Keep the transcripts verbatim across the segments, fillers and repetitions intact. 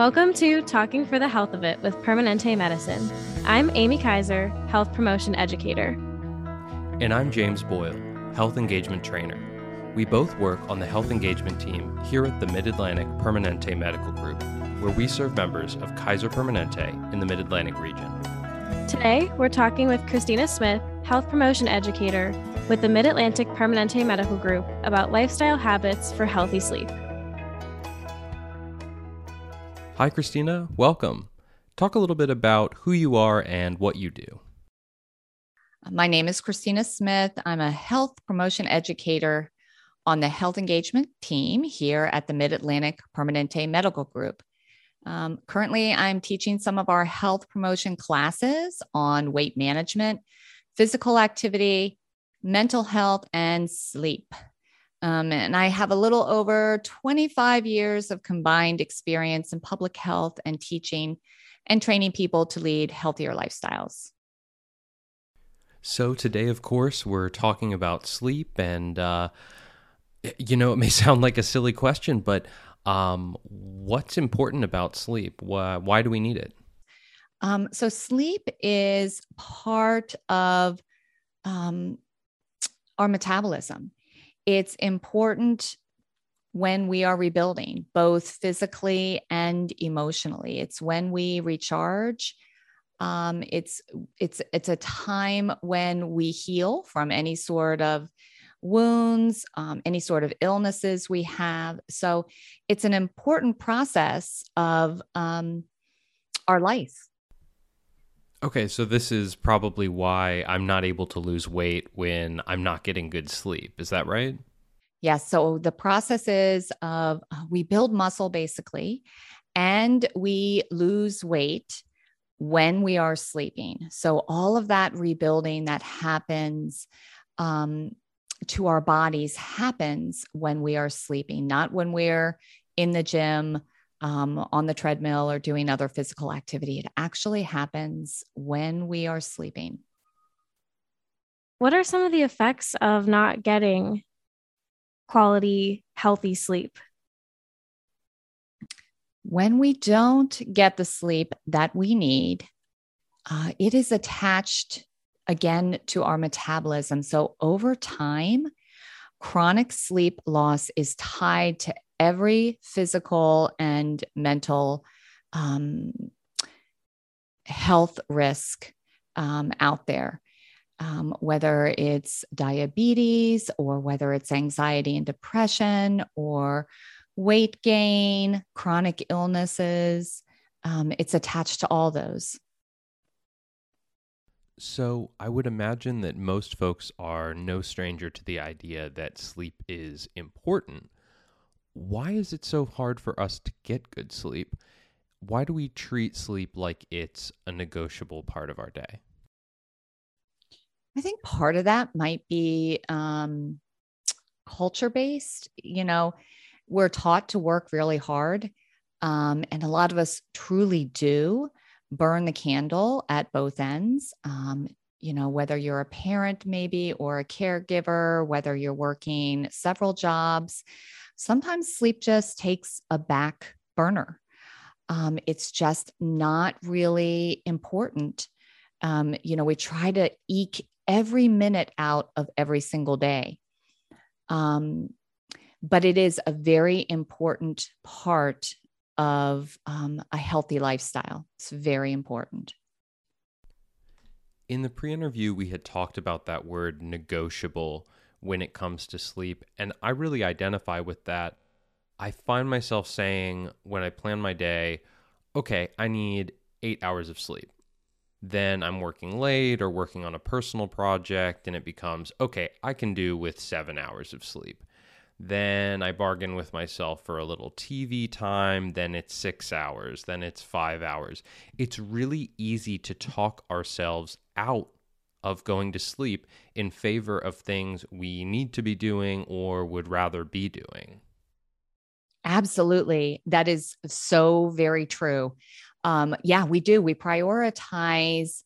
Welcome to Talking for the Health of It with Permanente Medicine. I'm Amy Kaiser, Health Promotion Educator. And I'm James Boyle, Health Engagement Trainer. We both work on the Health Engagement team here at the Mid-Atlantic Permanente Medical Group, where we serve members of Kaiser Permanente in the Mid-Atlantic region. Today, we're talking with Christina Smith, Health Promotion Educator with the Mid-Atlantic Permanente Medical Group about lifestyle habits for healthy sleep. Hi, Christina. Welcome. Talk a little bit about who you are and what you do. My name is Christina Smith. I'm a Health Promotion Educator on the Health Engagement team here at the Mid-Atlantic Permanente Medical Group. Um, currently, I'm teaching some of our health promotion classes on weight management, physical activity, mental health, and sleep. Um, and I have a little over twenty-five years of combined experience in public health and teaching and training people to lead healthier lifestyles. So today, of course, we're talking about sleep and, uh, you know, it may sound like a silly question, but Um, what's important about sleep? Why, why do we need it? Um, so sleep is part of, um, our metabolism. It's important when we are rebuilding, both physically and emotionally. It's when we recharge. Um, it's, it's, it's a time when we heal from any sort of wounds, um, any sort of illnesses we have. So it's an important process of um, our life. Okay, so this is probably why I'm not able to lose weight when I'm not getting good sleep. Is that right? Yes. Yeah, so the process is of uh, we build muscle basically, and we lose weight when we are sleeping. So all of that rebuilding that happens um, to our bodies happens when we are sleeping, not when we're in the gym, um, on the treadmill or doing other physical activity. It actually happens when we are sleeping. What are some of the effects of not getting quality, healthy sleep? When we don't get the sleep that we need, uh, it is attached again to our metabolism. So over time, chronic sleep loss is tied to every physical and mental um, health risk um, out there, um, whether it's diabetes or whether it's anxiety and depression or weight gain, chronic illnesses. Um, it's attached to all those. So I would imagine that most folks are no stranger to the idea that sleep is important. Why is it so hard for us to get good sleep? Why do we treat sleep like it's a negotiable part of our day? I think part of that might be um, culture-based. You know, we're taught to work really hard, um, and a lot of us truly do burn the candle at both ends. Um, you know, whether you're a parent maybe, or a caregiver, whether you're working several jobs, sometimes sleep just takes a back burner. Um, it's just not really important. Um, you know, we try to eke every minute out of every single day. Um, but it is a very important part of um, a healthy lifestyle. It's very important. In the pre-interview, we had talked about that word negotiable when it comes to sleep, and I really identify with that. I find myself saying when I plan my day, okay, I need eight hours of sleep. Then I'm working late or working on a personal project, and it becomes, okay, I can do with seven hours of sleep. Then I bargain with myself for a little T V time, then it's six hours, then it's five hours. It's really easy to talk ourselves out of going to sleep in favor of things we need to be doing or would rather be doing. Absolutely. That is so very true. Um, yeah, we do. We prioritize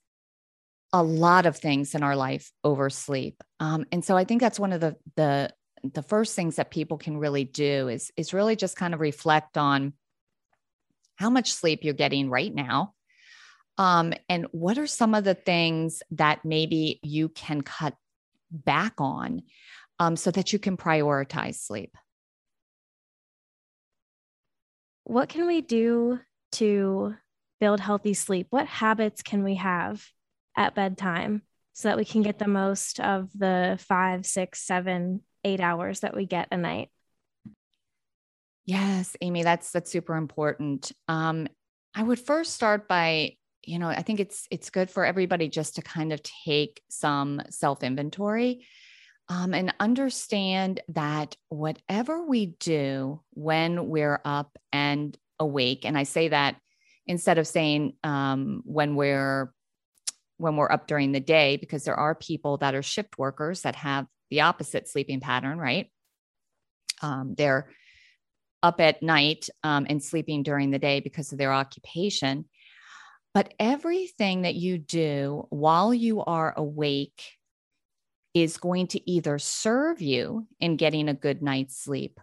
a lot of things in our life over sleep. Um, and so I think that's one of the, the, the first things that people can really do is, is really just kind of reflect on how much sleep you're getting right now, um, and what are some of the things that maybe you can cut back on um, so that you can prioritize sleep. What can we do to build healthy sleep? What habits can we have at bedtime so that we can get the most of the five, six, seven, eight hours that we get a night? Yes, Amy, that's, that's super important. Um, I would first start by, you know, I think it's, it's good for everybody just to kind of take some self-inventory um, and understand that whatever we do when we're up and awake, and I say that instead of saying um, when we're, when we're up during the day, because there are people that are shift workers that have the opposite sleeping pattern, right? Um, they're up at night um, and sleeping during the day because of their occupation. But everything that you do while you are awake is going to either serve you in getting a good night's sleep,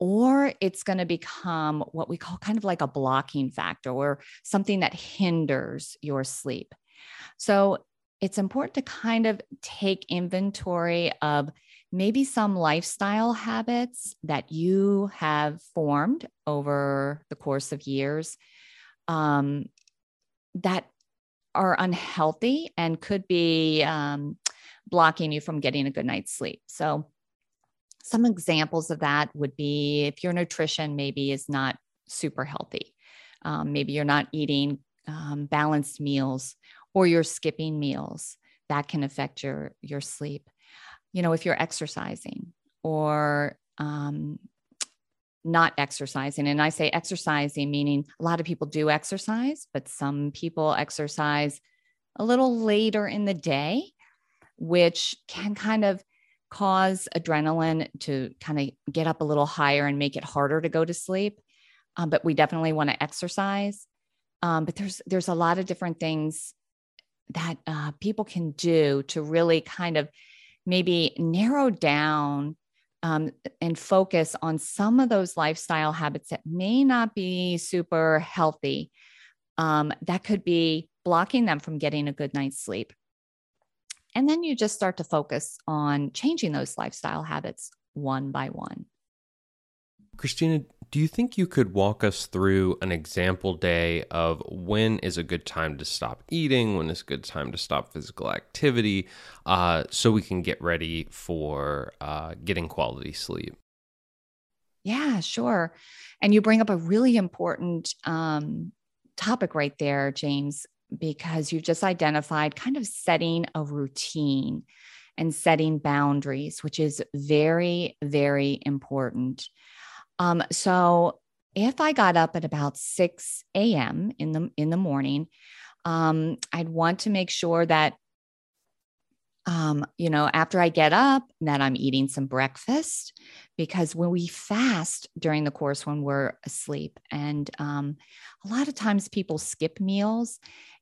or it's going to become what we call kind of like a blocking factor or something that hinders your sleep. So it's important to kind of take inventory of maybe some lifestyle habits that you have formed over the course of years um, that are unhealthy and could be um, blocking you from getting a good night's sleep. So some examples of that would be if your nutrition maybe is not super healthy, um, maybe you're not eating um, balanced meals or you're skipping meals, that can affect your, your sleep. You know, if you're exercising or um, not exercising, and I say exercising, meaning a lot of people do exercise, but some people exercise a little later in the day, which can kind of cause adrenaline to kind of get up a little higher and make it harder to go to sleep. Um, but we definitely want to exercise. Um, but there's, there's a lot of different things that uh, people can do to really kind of maybe narrow down um, and focus on some of those lifestyle habits that may not be super healthy. Um, that could be blocking them from getting a good night's sleep. And then you just start to focus on changing those lifestyle habits one by one. Christina, do you think you could walk us through an example day of when is a good time to stop eating, when is a good time to stop physical activity, uh, so we can get ready for uh, getting quality sleep? Yeah, sure. And you bring up a really important um, topic right there, James, because you've just identified kind of setting a routine and setting boundaries, which is very, very important. Um, so if I got up at about six a.m. in the, in the morning, um, I'd want to make sure that, um, you know, after I get up that I'm eating some breakfast, because when we fast during the course, when we're asleep and, um, a lot of times people skip meals,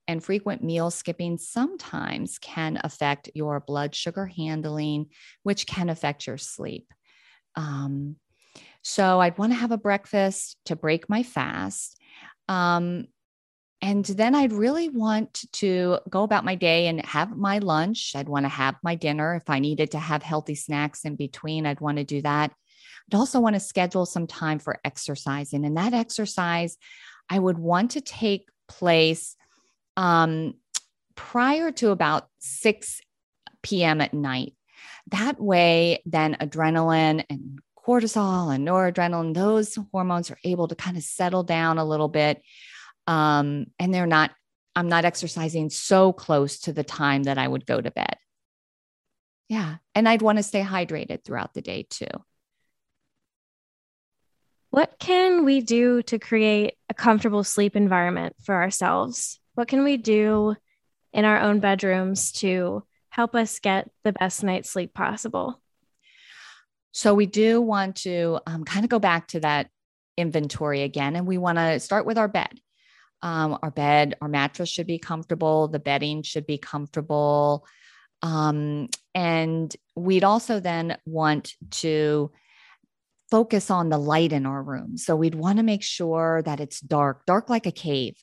and frequent meal skipping sometimes can affect your blood sugar handling, which can affect your sleep. Um, So I'd want to have a breakfast to break my fast. Um, and then I'd really want to go about my day and have my lunch. I'd want to have my dinner. If I needed to have healthy snacks in between, I'd want to do that. I'd also want to schedule some time for exercising. And that exercise, I would want to take place um, prior to about six p.m. at night. That way, then adrenaline and cortisol and noradrenaline, those hormones are able to kind of settle down a little bit. Um, and they're not, I'm not exercising so close to the time that I would go to bed. Yeah. And I'd want to stay hydrated throughout the day too. What can we do to create a comfortable sleep environment for ourselves? What can we do in our own bedrooms to help us get the best night's sleep possible? So we do want to um, kind of go back to that inventory again, and we want to start with our bed. Um, our bed, our mattress should be comfortable. The bedding should be comfortable. Um, and we'd also then want to focus on the light in our room. So we'd want to make sure that it's dark, dark like a cave.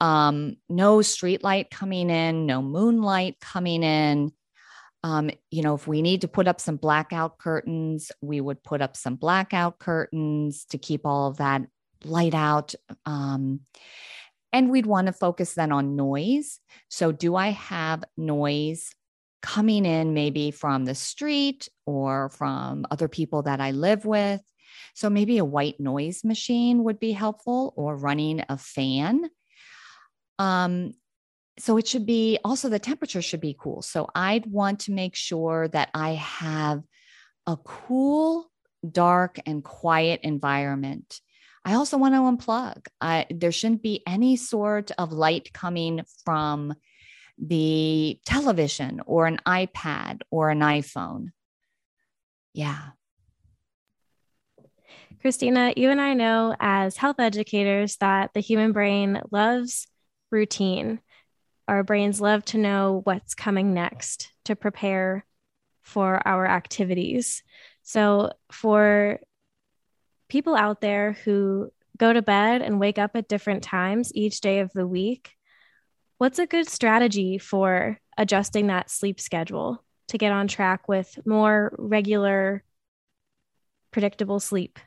Um, no street light coming in, no moonlight coming in. Um, you know, if we need to put up some blackout curtains, we would put up some blackout curtains to keep all of that light out. Um, and we'd want to focus then on noise. So do I have noise coming in maybe from the street or from other people that I live with? So maybe a white noise machine would be helpful, or running a fan. Um, so it should be also, the temperature should be cool. So I'd want to make sure that I have a cool, dark, and quiet environment. I also want to unplug. I, there shouldn't be any sort of light coming from the television or an iPad or an iPhone. Yeah. Christina, you and I know as health educators that the human brain loves routine. Our brains love to know what's coming next to prepare for our activities. So for people out there who go to bed and wake up at different times each day of the week, what's a good strategy for adjusting that sleep schedule to get on track with more regular, predictable sleep?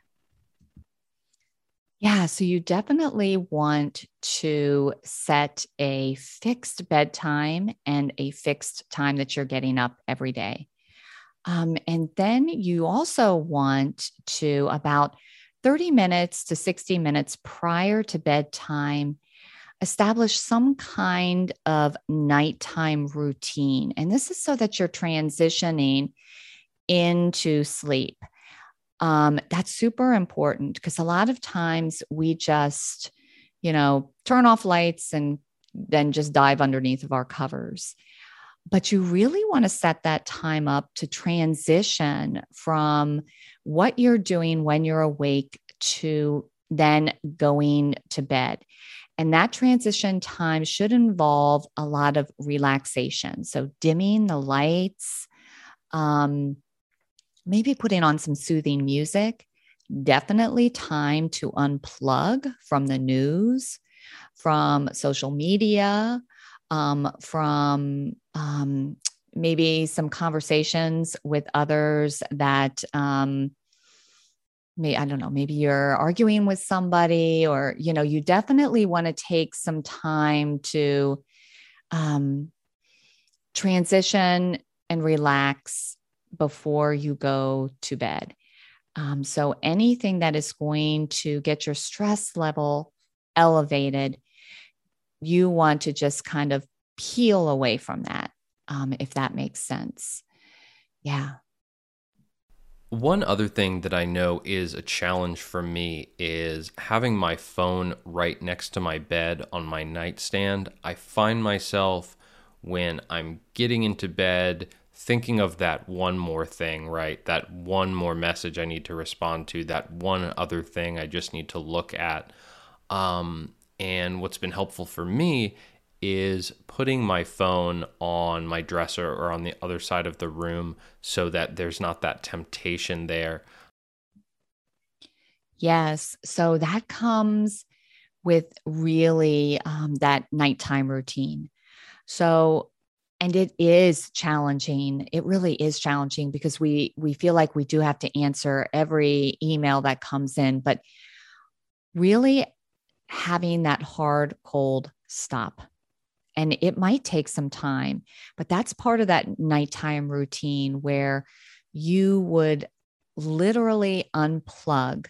Yeah, so you definitely want to set a fixed bedtime and a fixed time that you're getting up every day. Um, and then you also want to, about thirty minutes to sixty minutes prior to bedtime, establish some kind of nighttime routine. And this is so that you're transitioning into sleep. Um, that's super important, because a lot of times we just, you know, turn off lights and then just dive underneath of our covers. But you really want to set that time up to transition from what you're doing when you're awake to then going to bed. And that transition time should involve a lot of relaxation. So dimming the lights, um, maybe putting on some soothing music, definitely time to unplug from the news, from social media, um, from um, maybe some conversations with others that um, May, I don't know, maybe you're arguing with somebody, or, you know, you definitely want to take some time to um, transition and relax before you go to bed. Um, so anything that is going to get your stress level elevated, you want to just kind of peel away from that, um, if that makes sense. Yeah. One other thing that I know is a challenge for me is having my phone right next to my bed on my nightstand. I find myself, when I'm getting into bed, thinking of that one more thing, right? That one more message I need to respond to, that one other thing I just need to look at. Um, and what's been helpful for me is putting my phone on my dresser or on the other side of the room so that there's not that temptation there. Yes. So that comes with really um, that nighttime routine. So, and it is challenging. It really is challenging, because we, we feel like we do have to answer every email that comes in, but really having that hard, cold stop. And it might take some time, but that's part of that nighttime routine where you would literally unplug.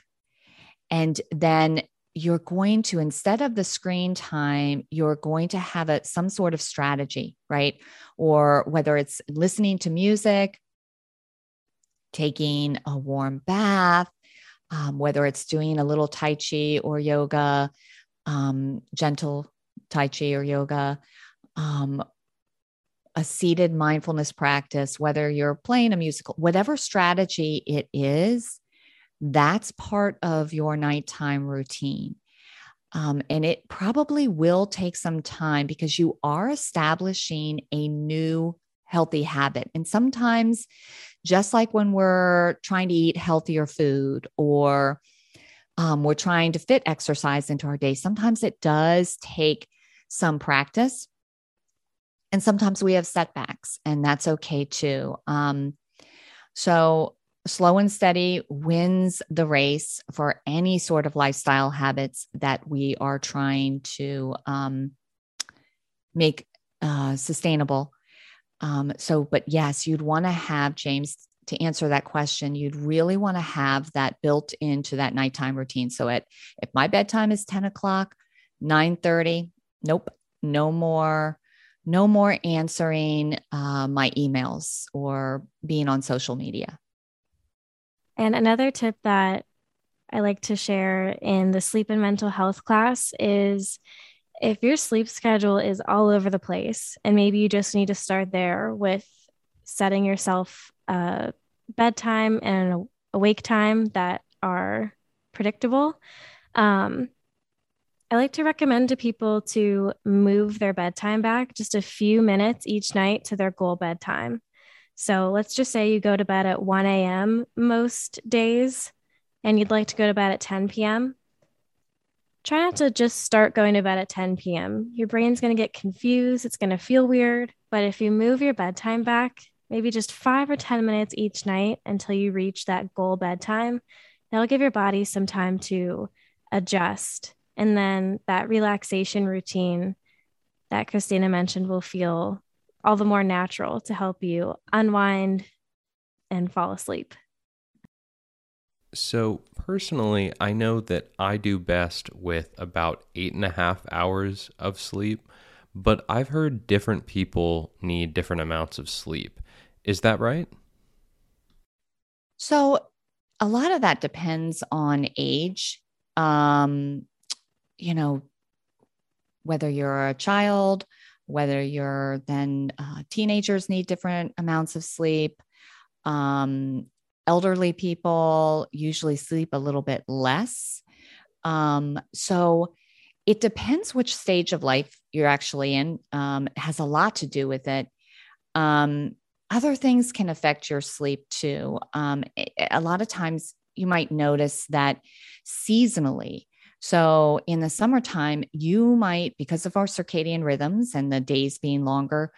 And then you're going to, instead of the screen time, you're going to have a, some sort of strategy, right? Or whether it's listening to music, taking a warm bath, um, whether it's doing a little Tai Chi or yoga, um, gentle Tai Chi or yoga, um, a seated mindfulness practice, whether you're playing a musical, whatever strategy it is, that's part of your nighttime routine. Um, and it probably will take some time, because you are establishing a new healthy habit. And sometimes, just like when we're trying to eat healthier food or um, we're trying to fit exercise into our day, sometimes it does take some practice. And sometimes we have setbacks, and that's okay too. Um, so slow and steady wins the race for any sort of lifestyle habits that we are trying to um, make uh, sustainable. Um, so, but yes, you'd want to have, James, to answer that question, you'd really want to have that built into that nighttime routine. So at, if my bedtime is ten o'clock, nine thirty, nope, no more. No more answering uh, my emails or being on social media. And another tip that I like to share in the sleep and mental health class is if your sleep schedule is all over the place, and maybe you just need to start there with setting yourself a bedtime and a wake time that are predictable. Um, I like to recommend to people to move their bedtime back just a few minutes each night to their goal bedtime. So let's just say you go to bed at one a.m. most days, and you'd like to go to bed at ten p.m. Try not to just start going to bed at ten p.m. Your brain's going to get confused. It's going to feel weird. But if you move your bedtime back, maybe just five or ten minutes each night until you reach that goal bedtime, that'll give your body some time to adjust. And then that relaxation routine that Christina mentioned will feel all the more natural to help you unwind and fall asleep. So personally, I know that I do best with about eight and a half hours of sleep, but I've heard different people need different amounts of sleep. Is that right? So a lot of that depends on age. Um, you know, whether you're a child, whether you're then uh, teenagers need different amounts of sleep. Um, elderly people usually sleep a little bit less. Um, so it depends which stage of life you're actually in. Um, it has a lot to do with it. Um, other things can affect your sleep too. Um, a lot of times you might notice that seasonally, so in the summertime, you might, because of our circadian rhythms and the days being longer,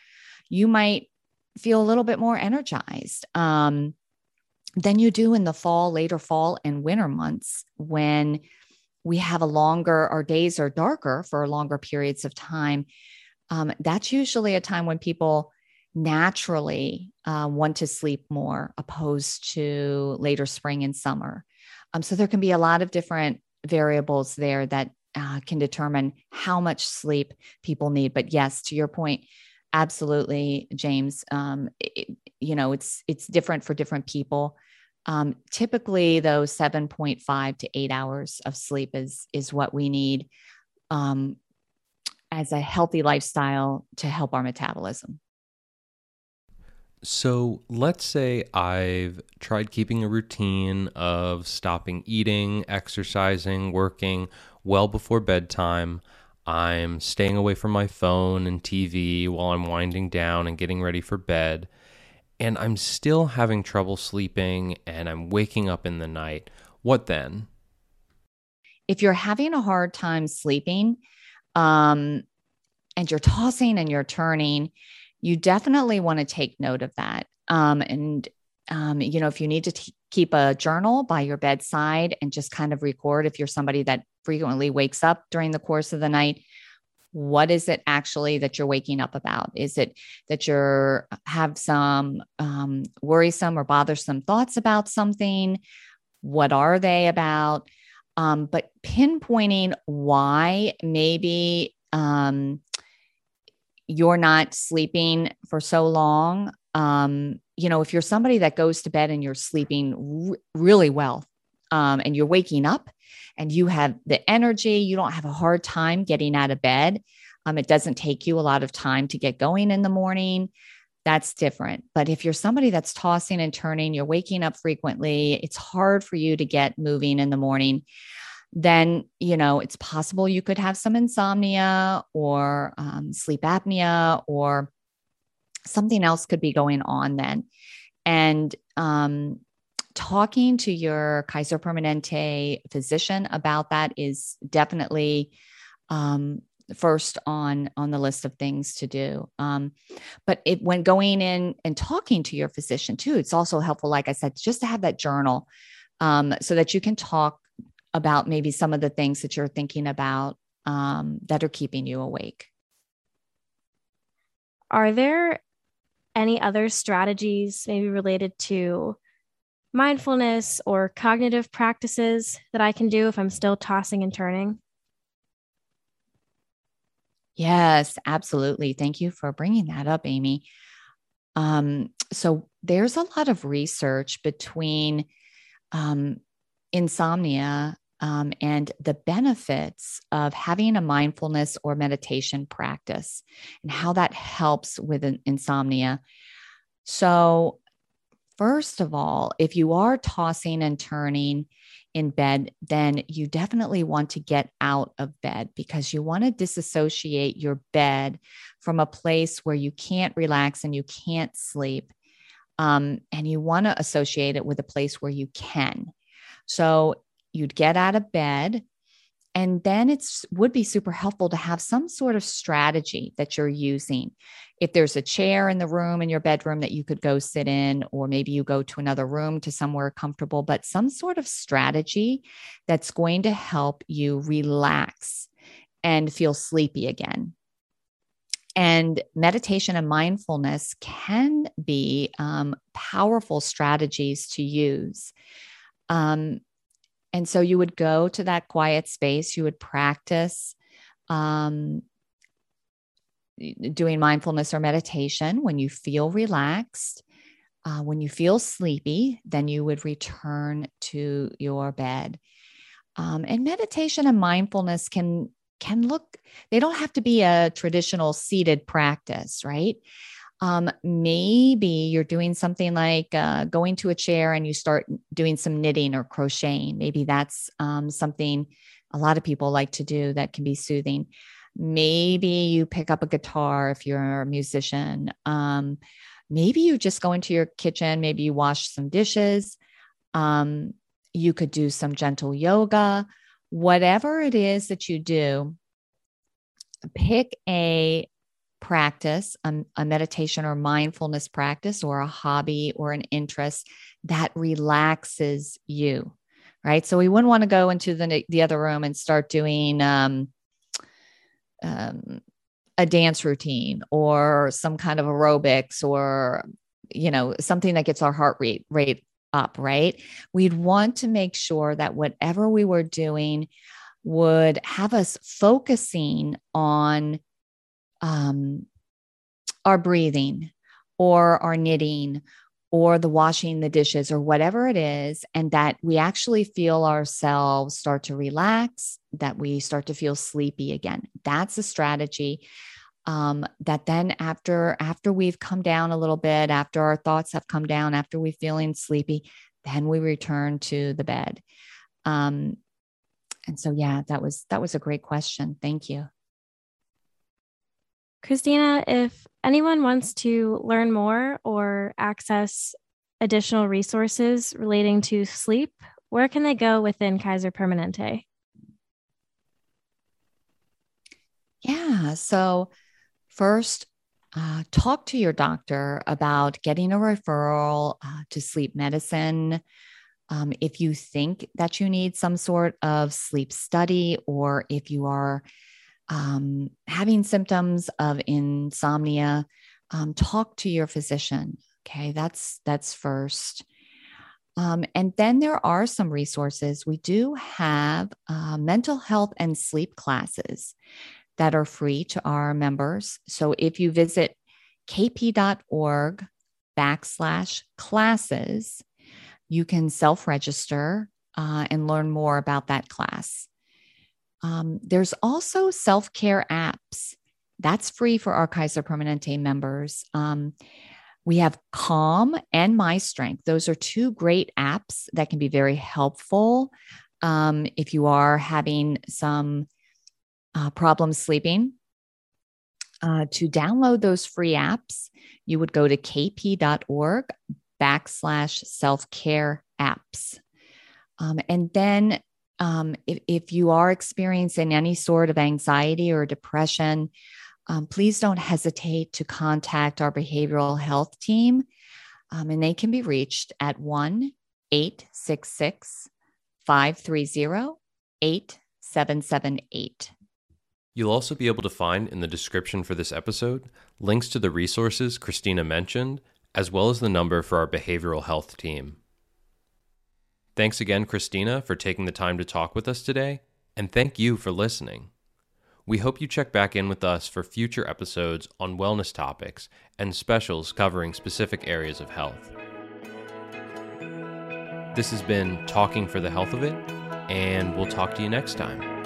you might feel a little bit more energized um, than you do in the fall, later fall and winter months when we have a longer, our days are darker for longer periods of time. Um, that's usually a time when people naturally uh, want to sleep more opposed to later spring and summer. Um, so there can be a lot of different variables there that uh, can determine how much sleep people need. But yes, to your point, absolutely, James. Um, it, you know, it's it's different for different people. Um, typically, though, seven point five to eight hours of sleep is is what we need um, as a healthy lifestyle to help our metabolism. So let's say I've tried keeping a routine of stopping eating, exercising, working well before bedtime. I'm staying away from my phone and T V while I'm winding down and getting ready for bed. And I'm still having trouble sleeping and I'm waking up in the night. What then? If you're having a hard time sleeping, um, and you're tossing and you're turning, you definitely want to take note of that. Um, and, um, you know, if you need to t- keep a journal by your bedside and just kind of record, if you're somebody that frequently wakes up during the course of the night, what is it actually that you're waking up about? Is it that you're have some um, worrisome or bothersome thoughts about something? What are they about? Um, but pinpointing why maybe, um, you're not sleeping for so long. Um, you know, if you're somebody that goes to bed and you're sleeping r- really well um, and you're waking up and you have the energy, you don't have a hard time getting out of bed. Um, it doesn't take you a lot of time to get going in the morning. That's different. But if you're somebody that's tossing and turning, you're waking up frequently, it's hard for you to get moving in the morning, then, you know, it's possible you could have some insomnia or um, sleep apnea or something else could be going on then. And um, talking to your Kaiser Permanente physician about that is definitely um, first on, on the list of things to do. Um, but it, when going in and talking to your physician too, it's also helpful, like I said, just to have that journal um, so that you can talk about maybe some of the things that you're thinking about um, that are keeping you awake. Are there any other strategies maybe related to mindfulness or cognitive practices that I can do if I'm still tossing and turning? Yes, absolutely. Thank you for bringing that up, Amy. Um, so there's a lot of research between um, insomnia um, and the benefits of having a mindfulness or meditation practice and how that helps with an insomnia. So first of all, if you are tossing and turning in bed, then you definitely want to get out of bed because you want to disassociate your bed from a place where you can't relax and you can't sleep. Um, and you want to associate it with a place where you can. So you'd get out of bed, and then it would be super helpful to have some sort of strategy that you're using. If there's a chair in the room, in your bedroom, that you could go sit in, or maybe you go to another room to somewhere comfortable, but some sort of strategy that's going to help you relax and feel sleepy again. And meditation and mindfulness can be um, powerful strategies to use. Um, and so you would go to that quiet space, you would practice um, doing mindfulness or meditation. When you feel relaxed, uh, when you feel sleepy, then you would return to your bed. Um, and meditation and mindfulness can, can look, they don't have to be a traditional seated practice, right? Um, maybe you're doing something like uh, going to a chair and you start doing some knitting or crocheting. Maybe that's um, something a lot of people like to do that can be soothing. Maybe you pick up a guitar if you're a musician. Um, maybe you just go into your kitchen. Maybe you wash some dishes. Um, you could do some gentle yoga. Whatever it is that you do, pick a practice, a, a meditation or mindfulness practice, or a hobby or an interest that relaxes you, right? So we wouldn't want to go into the, the other room and start doing um, um, a dance routine or some kind of aerobics or, you know, something that gets our heart rate rate up, right? We'd want to make sure that whatever we were doing would have us focusing on Um, our breathing or our knitting or the washing the dishes or whatever it is, and that we actually feel ourselves start to relax, that we start to feel sleepy again. That's a strategy um, that then after, after we've come down a little bit, after our thoughts have come down, after we're feeling sleepy, then we return to the bed. Um, and so, yeah, that was, that was a great question. Thank you. Christina, if anyone wants to learn more or access additional resources relating to sleep, where can they go within Kaiser Permanente? Yeah, so first, uh, talk to your doctor about getting a referral uh, to sleep medicine. Um, if you think that you need some sort of sleep study, or if you are Um, having symptoms of insomnia, um, talk to your physician. Okay. That's, that's first. Um, and then there are some resources. We do have uh, mental health and sleep classes that are free to our members. So if you visit kp.org backslash classes, you can self-register uh, and learn more about that class. Um, there's also self-care apps. That's free for our Kaiser Permanente members. Um, we have Calm and My Strength. Those are two great apps that can be very helpful um, if you are having some uh, problems sleeping. Uh, to download those free apps, you would go to kp.org backslash self-care apps. Um, and then um, if, if you are experiencing any sort of anxiety or depression, um, please don't hesitate to contact our behavioral health team. Um, and they can be reached at one eight six six, five three zero, eight seven seven eight. You'll also be able to find in the description for this episode links to the resources Christina mentioned, as well as the number for our behavioral health team. Thanks again, Christina, for taking the time to talk with us today, and thank you for listening. We hope you check back in with us for future episodes on wellness topics and specials covering specific areas of health. This has been Talking for the Health of It, and we'll talk to you next time.